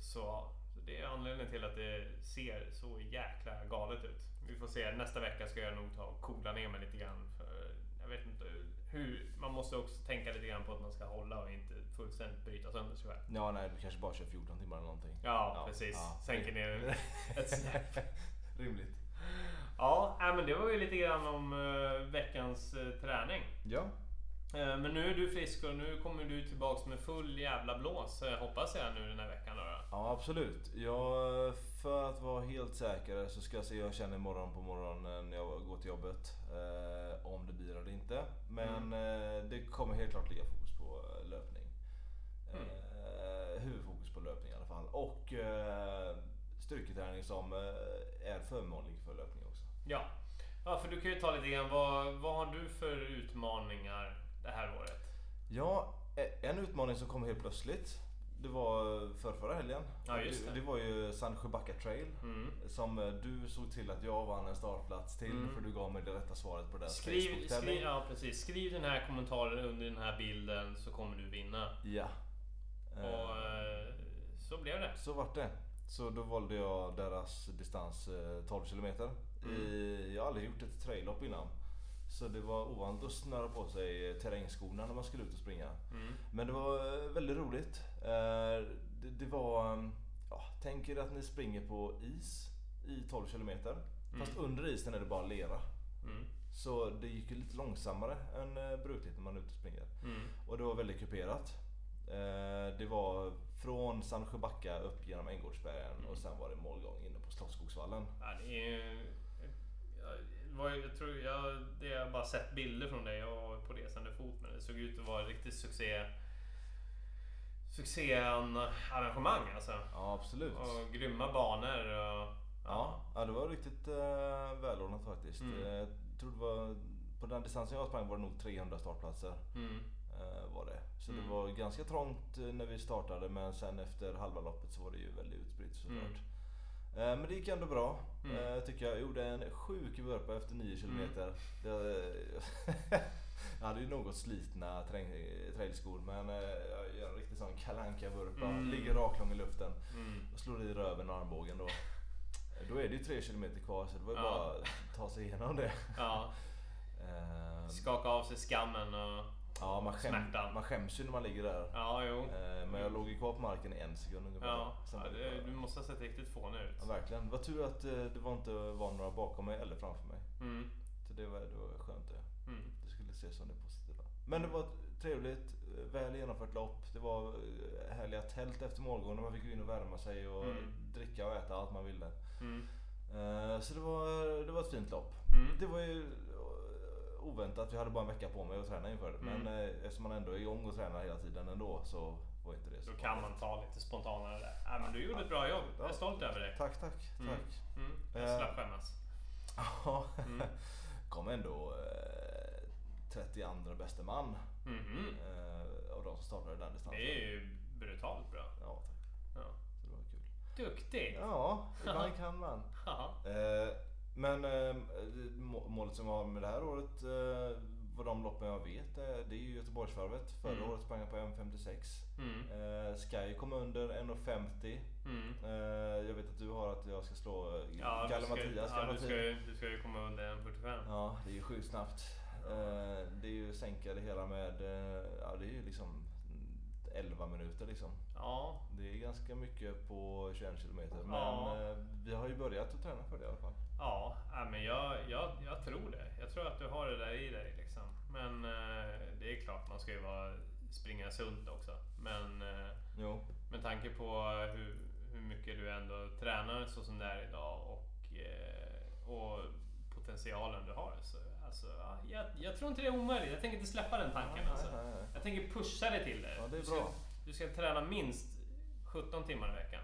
Så det är anledningen till att det ser så jäkla galet ut. Vi får se, nästa vecka ska jag nog ta och coola ner mig lite grann, för jag vet inte hur, man måste också tänka lite grann på att man ska hålla och inte fullständigt bryta sönder sig själv. Ja, nej, du kanske bara kör fjorton timmar eller någonting. Ja, ja precis. Ja. Sänker ner ett snäpp. Rimligt. Ja, men det var ju lite grann om veckans träning. Ja. Men nu är du frisk och nu kommer du tillbaka med full jävla blås, hoppas jag, nu den här veckan då. Ja, absolut. Jag, för att vara helt säker så ska jag se jag känner imorgon på morgonen när jag går till jobbet eh, om det blir eller inte. Men mm. eh, det kommer helt klart ligga fokus på löpning. Mm. Eh, huvudfokus på löpning i alla fall. Och eh, styrketräning som eh, är förmånlig för löpning också. Ja. Ja, för du kan ju ta lite grann. Vad, vad har du för utmaningar det här året? Ja, en utmaning som kom helt plötsligt. Det var förra helgen. Ja, just det. Det, det var ju Sandsjöbacka Trail. Mm. Som du såg till att jag vann en startplats till. Mm. För du gav mig det rätta svaret på den. Skriv, skriv, ja, precis. Skriv den här kommentaren under den här bilden så kommer du vinna. Ja. Och uh, så blev det. Så vart det. Så då valde jag deras distans tolv kilometer. Mm. Jag har aldrig gjort ett traillopp innan. Så det var ovanligt att snöra på sig terrängskorna när man skulle ut och springa. Mm. Men det var väldigt roligt. Det var, ja, tänk er att ni springer på is i tolv kilometer. Mm. Fast under isen är det bara lera. Mm. Så det gick ju lite långsammare än brukligt när man är ute och springer. Mm. Och det var väldigt kuperat. Det var från Sandsjöbacka upp genom Engårdsbergen. Mm. Och sen var det målgång inne på Storskogsvallen. Ja, det är... Jag tror jag, det har bara sett bilder från dig och på resande fot, men det såg ut att vara riktigt succé succéarrangemang alltså. Ja, absolut. Och grymma banor och, ja. Ja, det var riktigt eh, välordnat faktiskt. Mm. Jag tror det var, på den distansen jag sprang var det nog trehundra startplatser. Mm. Eh, var det. Så mm. det var ganska trångt när vi startade, men sen efter halva loppet så var det ju väldigt utspritt såklart. Mm. Men det gick ändå bra, mm. tycker jag. Jag gjorde en sjuk vurpa efter nio kilometer. Mm. Jag hade ju något slitna trailskor, men jag gör en riktig sån kalanka-vurpa. Mm. Ligger raklång i luften mm. och slår i röven och armbågen då. Då är det ju tre kilometer kvar, så det var ju ja. bara att ta sig igenom det. Ja. Skaka av sig skammen och ja, man skäm, smärtan. Man skäms ju när man ligger där. Ja, jo. Men jag låg ju kvar på marken i en sekund ungefär. Ja, ja det, du måste ha sett riktigt fån ut. Ja, verkligen. Vad tur att det var inte var några bakom mig eller framför mig. Mm. Så det var, det var skönt det. Mm. Det skulle se som det positiva. Men det var trevligt, väl genomfört lopp. Det var härliga tält efter morgonen. Man fick gå in och värma sig och mm. dricka och äta allt man ville. Mm. Så det var, det var ett fint lopp. Mm. Det var ju... oväntat, jag hade bara en vecka på mig att träna inför det. Men mm. eftersom man ändå är igång och tränar hela tiden ändå, så var inte det så. Då kan farligt. Man ta lite spontanare där. Ja, men du gjorde ja, ett bra jobb, ja, jag är stolt över dig. Tack, tack, tack. Mm. Mm. Jag slapp skämmas. Ja, mm. kom ändå eh, trettioandra bästa man mm-hmm. eh, av de som startade den distansen. Det är ju brutalt bra. Ja, tack. Ja. Det var kul. Duktig! Ja, ibland kan man. eh, Men eh, målet som jag har med det här året, eh, vad de loppen jag vet, eh, det är ju Göteborgsvarvet. Förra mm. året sprang jag på en femtiosex. Mm. Eh, Sky kom under en femtio. Mm. Eh, jag vet att du har att jag ska slå ja, Kalle du ska, Mattias. Ja, du ska, du ska ju komma under en fyrtiofem. Ja, det är ju sjukt snabbt. Eh, det är ju sänka det hela med, eh, ja det är ju liksom elva minuter liksom. Ja. Det är ganska mycket på tjugoen kilometer. Men ja. eh, vi har ju börjat att träna för det i alla fall. Ja, men jag, jag, jag tror det. Jag tror att du har det där i dig liksom. Men eh, det är klart man ska ju vara, springa sunt också. Men eh, jo. Med tanke på hur, hur mycket du ändå tränar så som det är idag och, eh, och potentialen du har så alltså, jag, jag tror inte det är omöjligt. Jag tänker inte släppa den tanken. Ja, alltså. Nej, nej. Jag tänker pusha dig till det. Ja, det är du, ska, bra. Du ska träna minst sjutton timmar i veckan.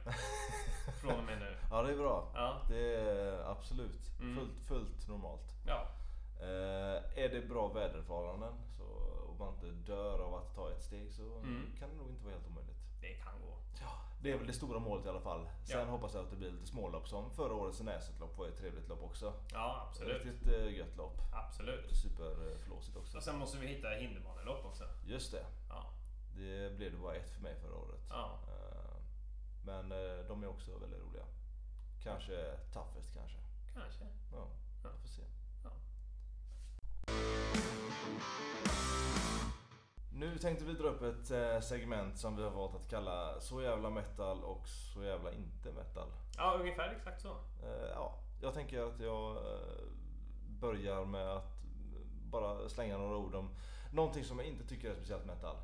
Från och med nu. Ja, det är bra. Ja. Det är absolut. Mm. Fullt, fullt normalt. Ja. Eh, är det bra väderförhållanden så, och man inte dör av att ta ett steg så mm. kan det nog inte vara helt omöjligt. Det kan gå. Ja, det är väl det stora målet i alla fall. Sen ja. hoppas jag att det blir lite smålopp som förra årets Näsetlopp var ett trevligt lopp också. Ja, absolut. Riktigt gött lopp. Absolut. Superflåsigt också. Och sen måste vi hitta hinderbanelopp också. Just det. Ja. Det blev det bara ett för mig förra året. Ja. Men de är också väldigt roliga. Kanske Toughest kanske. Kanske. Ja, vi får se. Ja. Nu tänkte vi dra upp ett segment som vi har valt att kalla så jävla metal och så jävla inte metal. Ja, ungefär exakt så. Ja, jag tänker att jag börjar med att bara slänga några ord om Någonting som jag inte tycker är speciellt metal.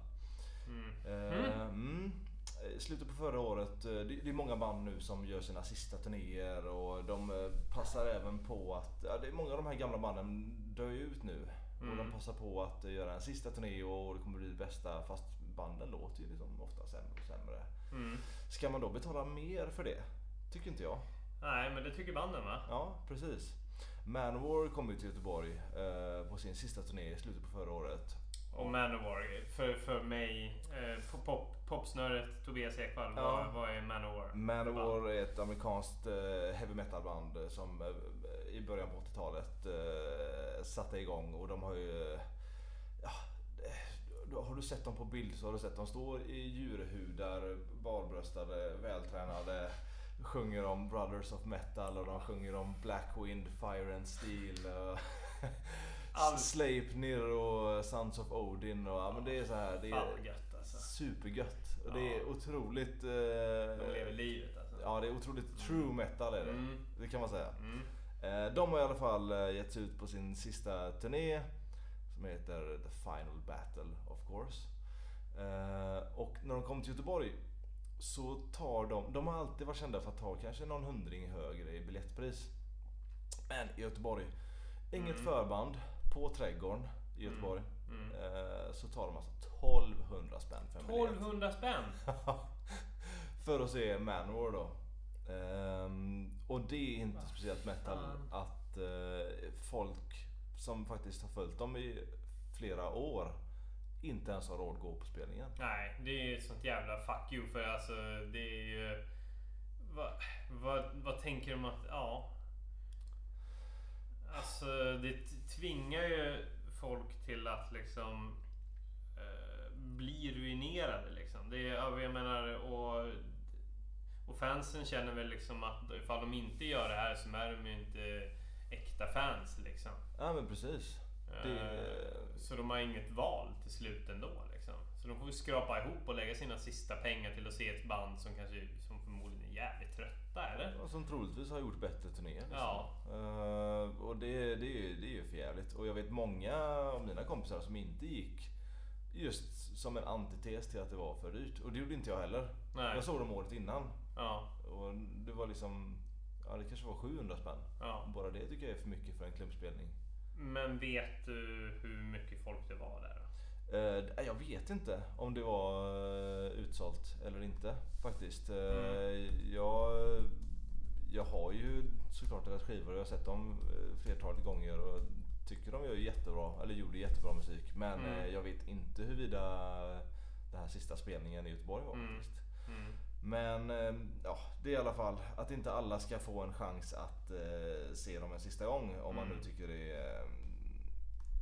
Mm. Eh, mm. Slutet på förra året, det är många band nu som gör sina sista turnéer och de passar även på att, ja, det är många av de här gamla banden dör ju ut nu mm. och de passar på att göra en sista turné och det kommer bli det bästa, fast banden låter ju liksom ofta sämre och sämre. Mm. Ska man då betala mer för det? Tycker inte jag. Nej, men det tycker banden, va? Ja, precis. Manowar kom ju till Göteborg eh, på sin sista turné i slutet på förra året. Och Manowar, för, för mig, eh, pop, popsnöret Tobias Ekvall, ja. vad, vad är Manowar? Manowar är ett amerikanskt eh, heavy metal band som eh, i början på åttiotalet eh, satte igång, och de har ju... Eh, ja, har du sett dem på bild så har du sett dem står i djurhudar, barbröstade, vältränade, sjunger om Brothers of Metal och de sjunger om Black Wind, Fire and Steel och All... Sleipnir och Sons of Odin och, ja, men det är så här, det är gött, alltså. Supergött, och ja. Det är otroligt eh, de lever livet, alltså. Ja, det är otroligt true metal är det. Mm. Det kan man säga. Mm. Eh, de har i alla fall getts ut på sin sista turné som heter The Final Battle, of course. Eh, och när de kom till Göteborg så tar de, de har alltid varit kända för att ta kanske någon hundring högre i biljettpris. Men i Göteborg, inget mm. förband på Trädgården i Göteborg, mm. eh, så tar de alltså tolvhundra spänn för en biljett. tolvhundra spänn? För att se Manowar då. Eh, och det är inte Varför? speciellt metal att eh, folk som faktiskt har följt dem i flera år inte ens har råd att gå på spelningen. Nej, det är ju ett sånt jävla fuck you, för alltså det är ju vad vad, vad tänker de att, ja. Alltså det tvingar ju folk till att liksom eh, bli ruinerade liksom. Det är, jag menar, och och fansen känner väl liksom att ifall de inte gör det här så är de ju inte äkta fans liksom. Ja, men precis. Det... Så de har inget val till slut ändå liksom. Så de får ju skrapa ihop och lägga sina sista pengar till att se ett band som kanske, som förmodligen är jävligt trötta, eller? Ja, som troligtvis har gjort bättre turnéer liksom. Ja. uh, Och det, det, är ju, det är ju för jävligt. Och jag vet många av mina kompisar som inte gick, just som en antites till att det var för dyrt. Och det gjorde inte jag heller. Nej. Jag såg dem året innan. Ja. Och det var liksom, ja, det kanske var sjuhundra spänn. Ja. Bara det tycker jag är för mycket för en klubbspelning. Men vet du hur mycket folk det var där? Eh, jag vet inte om det var utsålt eller inte faktiskt. Mm. Jag, jag har ju såklart deras skivor och jag har sett dem flertalet gånger och tycker de gör jättebra, eller gjorde jättebra musik. Men mm. jag vet inte hurvida den här sista spelningen i Göteborg var mm. faktiskt. Mm. Men ja, det är i alla fall att inte alla ska få en chans att eh, se dem en sista gång om mm. man nu tycker det är,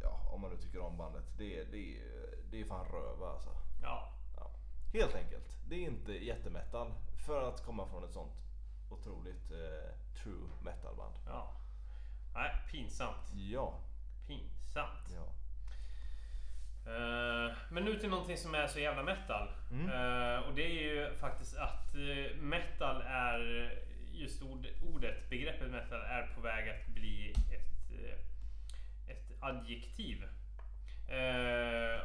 ja, om man nu tycker om bandet. Det är, det är, det är fan röva alltså. Ja. Ja. Helt enkelt. Det är inte jättemetal för att komma från ett sånt otroligt eh, true metalband. Ja. Nej, pinsamt. Ja. Pinsamt. Ja. Men nu till någonting som är så jävla metal. Mm. Och det är ju faktiskt att metal är, just ordet, begreppet metal är på väg att bli ett, ett adjektiv.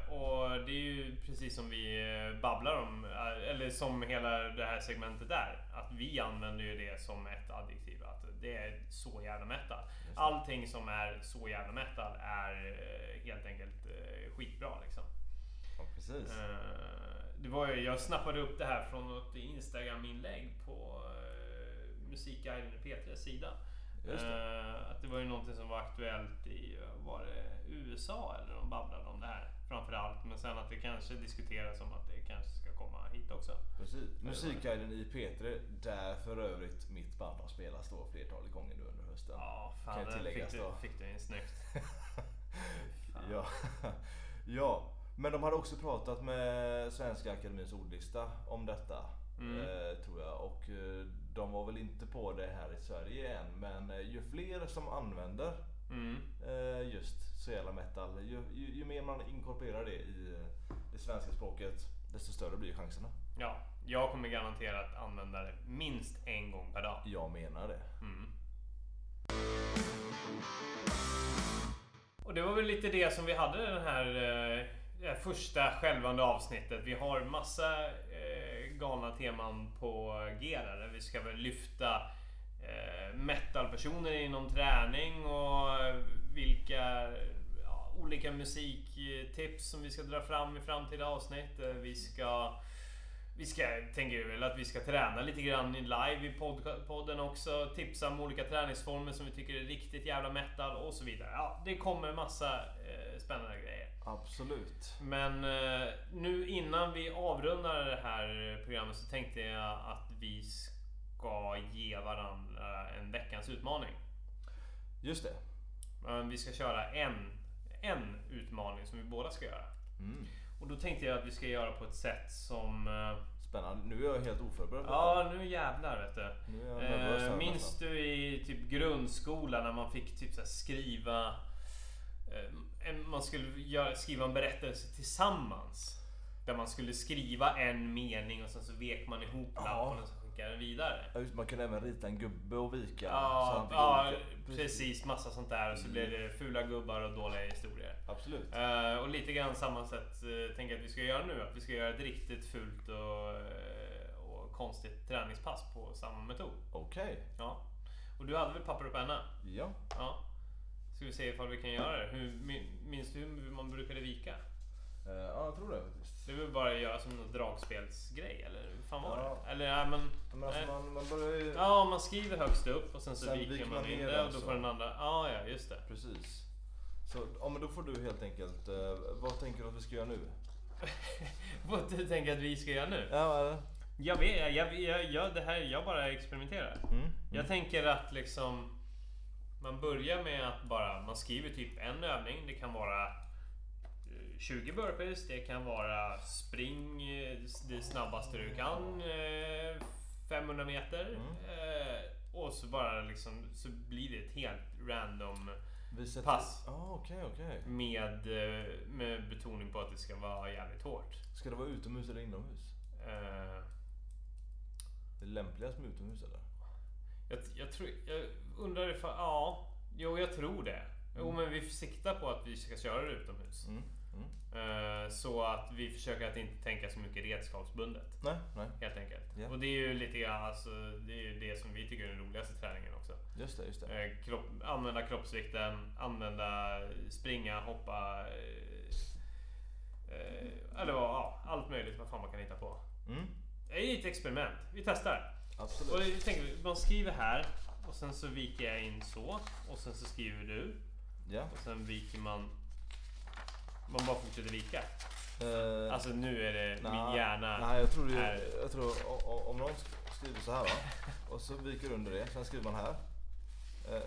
Och det är ju precis som vi babblar om, eller som hela det här segmentet är, att vi använder ju det som ett adjektiv, att det är så jävla metal. Allting som är så jävla metal är helt enkelt skitbra liksom. Ja, precis. Det var ju, jag snappade upp det här från något Instagram-inlägg på Musikguiden i P tre sida. Just det. Att det var ju någonting som var aktuellt i, var det U S A eller de babblade om det här framförallt, men sen att det kanske diskuteras om att det kanske ska komma hit också. Precis. Musikguiden i P tre, där för övrigt mitt band har spelats då flertalet gånger under hösten. Ja, fan, kan jag fick du, fick du in snyggt. Ja. Ja, men de hade också pratat med Svenska Akademiens ordlista om detta. Mm. Eh, tror jag, och eh, de var väl inte på det här i Sverige än, men eh, ju fler som använder mm. eh, just så jävla metal, ju, ju, ju mer man inkorporerar det i det svenska språket, desto större blir chanserna. Ja, jag kommer garanterat använda det minst en gång per dag. Jag menar det. Mm. Och det var väl lite det som vi hade den här, det här första självande avsnittet. Vi har massa eh, galna teman på G där. Vi ska väl lyfta eh, metalpersoner inom träning och vilka ja, olika musiktips som vi ska dra fram i framtida avsnitt. Vi ska... Vi ska, tänker ju väl att vi ska träna lite grann live i pod- podden också. Tipsa om olika träningsformer som vi tycker är riktigt jävla metal och så vidare. Ja, det kommer massa eh, spännande grejer. Absolut. Men eh, nu innan vi avrundar det här programmet så tänkte jag att vi ska ge varandra en veckans utmaning. Just det. Vi ska köra en, en utmaning som vi båda ska göra. Mm. Och då tänkte jag att vi ska göra på ett sätt som... Spännande, nu är jag helt oförberedd. Ja, nu jävlar vet du. Nu är jag nervös här. Minns du i typ grundskolan när man fick typ så här skriva... Man skulle göra, skriva en berättelse tillsammans. Där man skulle skriva en mening och sen så vek man ihop lappen och så skickade den vidare. Ja, man kunde även rita en gubbe och vika. Ja, ja precis. precis. Massa sånt där. Och så mm. blev det fula gubbar och dåliga historier. Absolut. Uh, och lite grann samma sätt uh, tänker jag att vi ska göra nu. Att vi ska göra ett riktigt fult och, uh, och konstigt träningspass på samma metod. Okej. Okay. Ja. Och du hade väl papper och penna? Ja. Ja. Ska vi se ifall vi kan göra det. Hur, minns du hur man brukade vika? Uh, ja, jag tror det. Det vill bara göra som en dragspelsgrej, eller hur fan var ja. det? Eller, nej, men, men alltså, man, man börjar ju... Ja, man skriver högst upp och sen så sen viker, viker man in det och då får den andra... Ja, ja, just det. Precis. Så, ja, men då får du helt enkelt... Uh, vad tänker du att vi ska göra nu? Vad du tänker att vi ska göra nu? Ja, jag vet, jag, jag, jag, det här, jag bara experimenterar. Mm, mm. Jag tänker att liksom... Man börjar med att bara... Man skriver typ en övning, det kan vara... tjugo burpees, det kan vara spring det snabbaste du kan femhundra meter mm. och så bara liksom så blir det ett helt random Viset pass. Oh, okay, okay. Med, med betoning på att det ska vara jävligt hårt. Ska det vara utomhus eller inomhus? Uh, det är lämpligast med utomhus eller? Jag, jag, tror, jag undrar ifall, ja, jo jag tror det. Mm. Jo men vi siktar på att vi ska köra det utomhus. Mm. Mm. Så att vi försöker att inte tänka så mycket redskapsbundet. Nej, nej. Helt enkelt. Yeah. Och det är ju lite grann, alltså, det är ju det som vi tycker är den roligaste träningen också. Just det, just det. Kropp, använda kroppsvikten, använda springa, hoppa, eh, eller ja, allt möjligt vad fan man kan hitta på. Mm. Det är ju ett experiment. Vi testar. Absolut. Och vi tänker, man skriver här och sen så viker jag in så och sen så skriver du. Ja. Yeah. Och sen viker man. Man bara fortsätter vika. Uh, alltså nu är det nah, min hjärna. Nej, nah, jag tror, det, jag tror o, om någon skriver så här va, och så viker under det, sen skriver man här. Uh,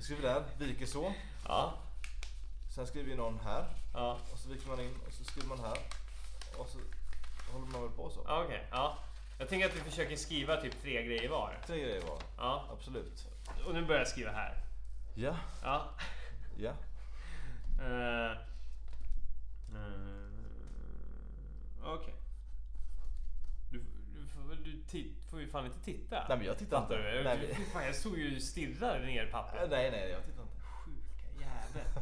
skriver där, viker så. Ja. Sen skriver någon här. Ja. Och så viker man in och så skriver man här. Och så håller man väl på så. Okej, okay, ja. Jag tänker att vi försöker skriva typ tre grejer var. Tre grejer var. Ja, absolut. Och nu börjar jag skriva här. Ja. Ja. Ja. Uh, uh, Okej okay. Du, du, du tit, får ju fan inte titta. Nej men jag tittar inte. Du, nej, du, fan, jag såg ju stirrar ner i pappret. Nej nej jag tittar inte. Sjuka jävlar.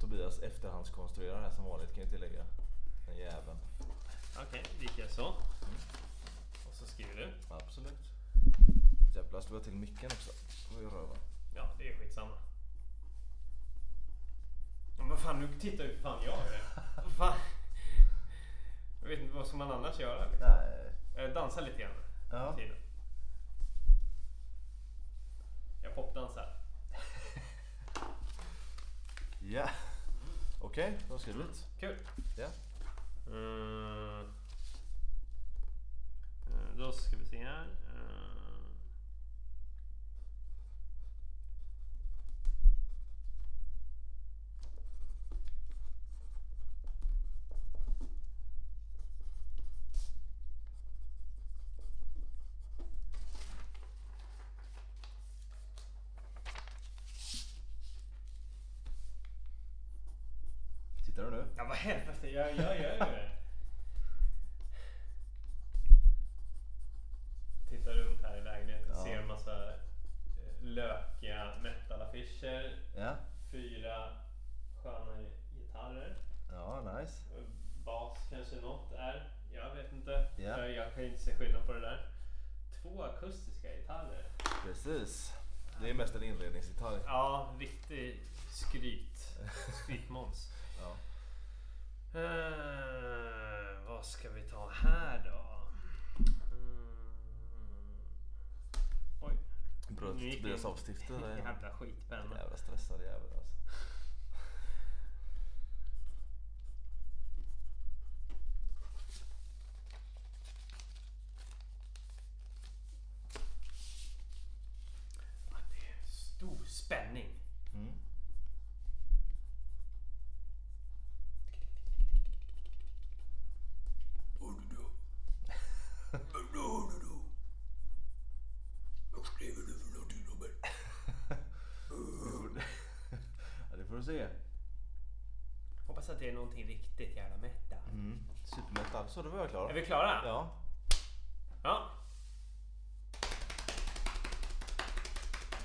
Tobias efterhandskonstruerar här som vanligt, kan jag tillägga. Den jäveln. Okej, okay, viker så. Mm. Och så skriver du. Absolut. Jävlar, slår jag till micken också. Får vi röva. Ja, det är skitsamma. Men fan, nu tittar ju fan jag fan. Jag vet inte vad som man annars gör liksom. Nej. Dansa lite grann. Ja. Jag popdansar. Ja. Okej, okay, då ska vi ut. Kul. Ja. Mm. Då ska vi se här. Ja, vad helvete, jag gör ju det. Tittar runt här i lägenheten och ja. ser en massa lökiga metalaffischer. mixer, ja. Fyra sköna gitarrer. Ja, nice. Bas kanske något är, jag vet inte. Ja. Jag kan inte se skillnad på det där. Två akustiska gitarrer. Precis. Det är mest en inredningsgitarr. Ja, riktig skryt. Skrytmåns. Ja. Uh, vad ska vi ta här då? Bröt deras avstifter. Jävla skitpenna. Jävla stressad jävel alltså. Det är stor spänning. Mm. Se. Hoppas att det är någonting riktigt jävla metal. Mm. Supermetal. Så då var jag klar. Är vi klara? Ja. Ja.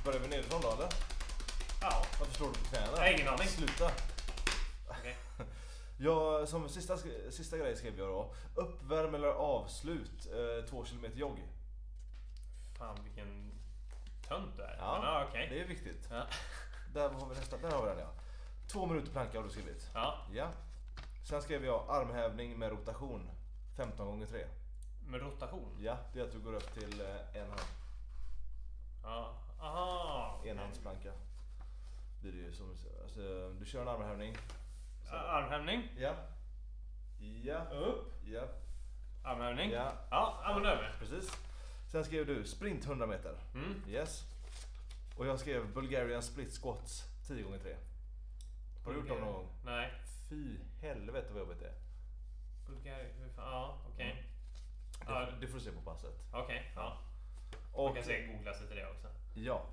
Börjar vi nerifrån då eller? Ja. Varför slår du på knäna? Jag har ingen aning. Sluta. Okej. Okay. Ja, som sista, sista grej skrev jag då. Uppvärm eller avslut. Eh, två kilometer jogg. Fan vilken tönt du är. Ja, ja okej. Okay. Det är viktigt. Ja. Där har vi nästa. Där har vi den ja. Två minuter planka har du skrivit. Ja. Ja. Sen skrev jag armhävning med rotation. femton gånger tre. Med rotation? Ja, det är att du går upp till en hand. Ja. Aha. Enhandsplanka. Det är ju som alltså, du kör en armhävning. Så. Armhävning? Ja. Ja. Upp. Ja. Armhävning? Ja. Ja, använder över. Precis. Sen skrev du sprint hundra meter. Mm. Yes. Och jag skrev Bulgarian split squats tio gånger tre. Har du gjort dem någon gång? Nej. Fy helvete vad jobbigt det är. Bulgarian, hur fan? Ja, okej. Okay. Ja. Det, det får du se på passet. Okej, okay, ja. Och, man kan säkert googla sig till det också. Ja.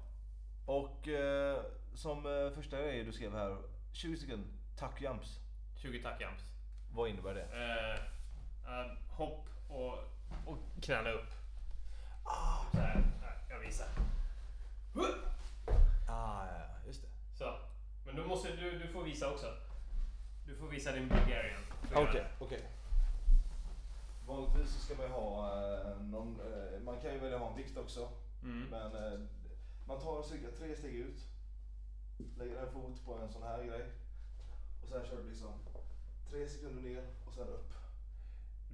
Och eh, som eh, första grej du skrev här, tjugo stycken tuck jumps. tjugo tuck jumps. Vad innebär det? Eh, eh, hopp och, och knäna upp. Ah. Så här, jag visar. Ah, ja, just det. Så, men du måste du du får visa också. Du får visa din Bulgarian. Okej, okej. Okay, okay. Vanligtvis så ska man ju ha eh, någon eh, man kan ju välja ha en vikt också. Mm. Men eh, man tar cirka tre steg ut. Lägger en fot på en sån här grej. Och sen kör du liksom tre sekunder ner och sen upp.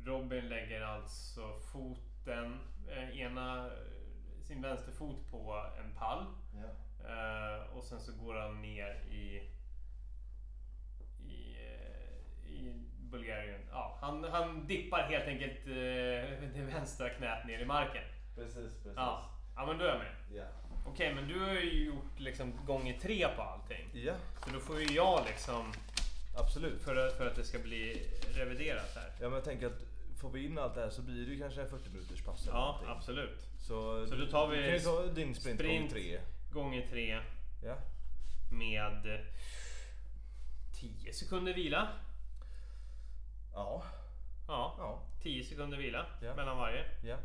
Robin lägger alltså foten eh, ena sin vänsterfot på en pall. Ja. Uh, och sen så går han ner i i, i Bulgarien. Ja, han, han dippar helt enkelt uh, det vänstra knät ner i marken. Precis, precis. Ja, ja men då är jag med. Ja. Okej, okay, men du har ju gjort liksom gånger tre på allting. Ja. Så då får ju jag liksom... Absolut. För, för att det ska bli reviderat här. Ja, men jag tänker att får vi in allt det här så blir det ju kanske en fyrtio minuters pass. Ja, någonting. Absolut. Så, så då tar vi kan ju ta din sprint, sprint gånger tre. Gånger tre. Ja. Med tio sekunder vila. Ja. Ja, ja. tio sekunder vila ja. Mellan varje. Ja.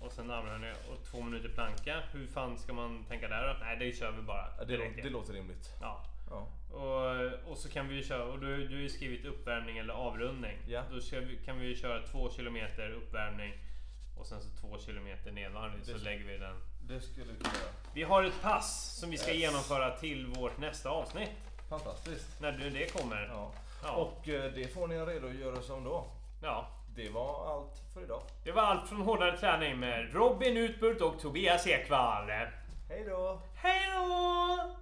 Och sen armhävning och två minuter planka. Hur fan ska man tänka där då? Nej, det kör vi bara. Ja, det, lå- det låter rimligt. Ja. Ja. Och, och så kan vi ju köra. Och du, du har ju skrivit uppvärmning eller avrundning ja. Då vi, kan vi ju köra två kilometer uppvärmning. Och sen så två kilometer nedvarvning. Så sk- lägger vi den det skulle vi, vi har ett pass som vi ska yes. genomföra till vårt nästa avsnitt. Fantastiskt. När du, det kommer ja. Ja. Och det får ni redo att göra som då ja. Det var allt för idag. Det var allt från hårdare träning med Robin Utbult och Tobias Ekvall. Hej då. Hej då.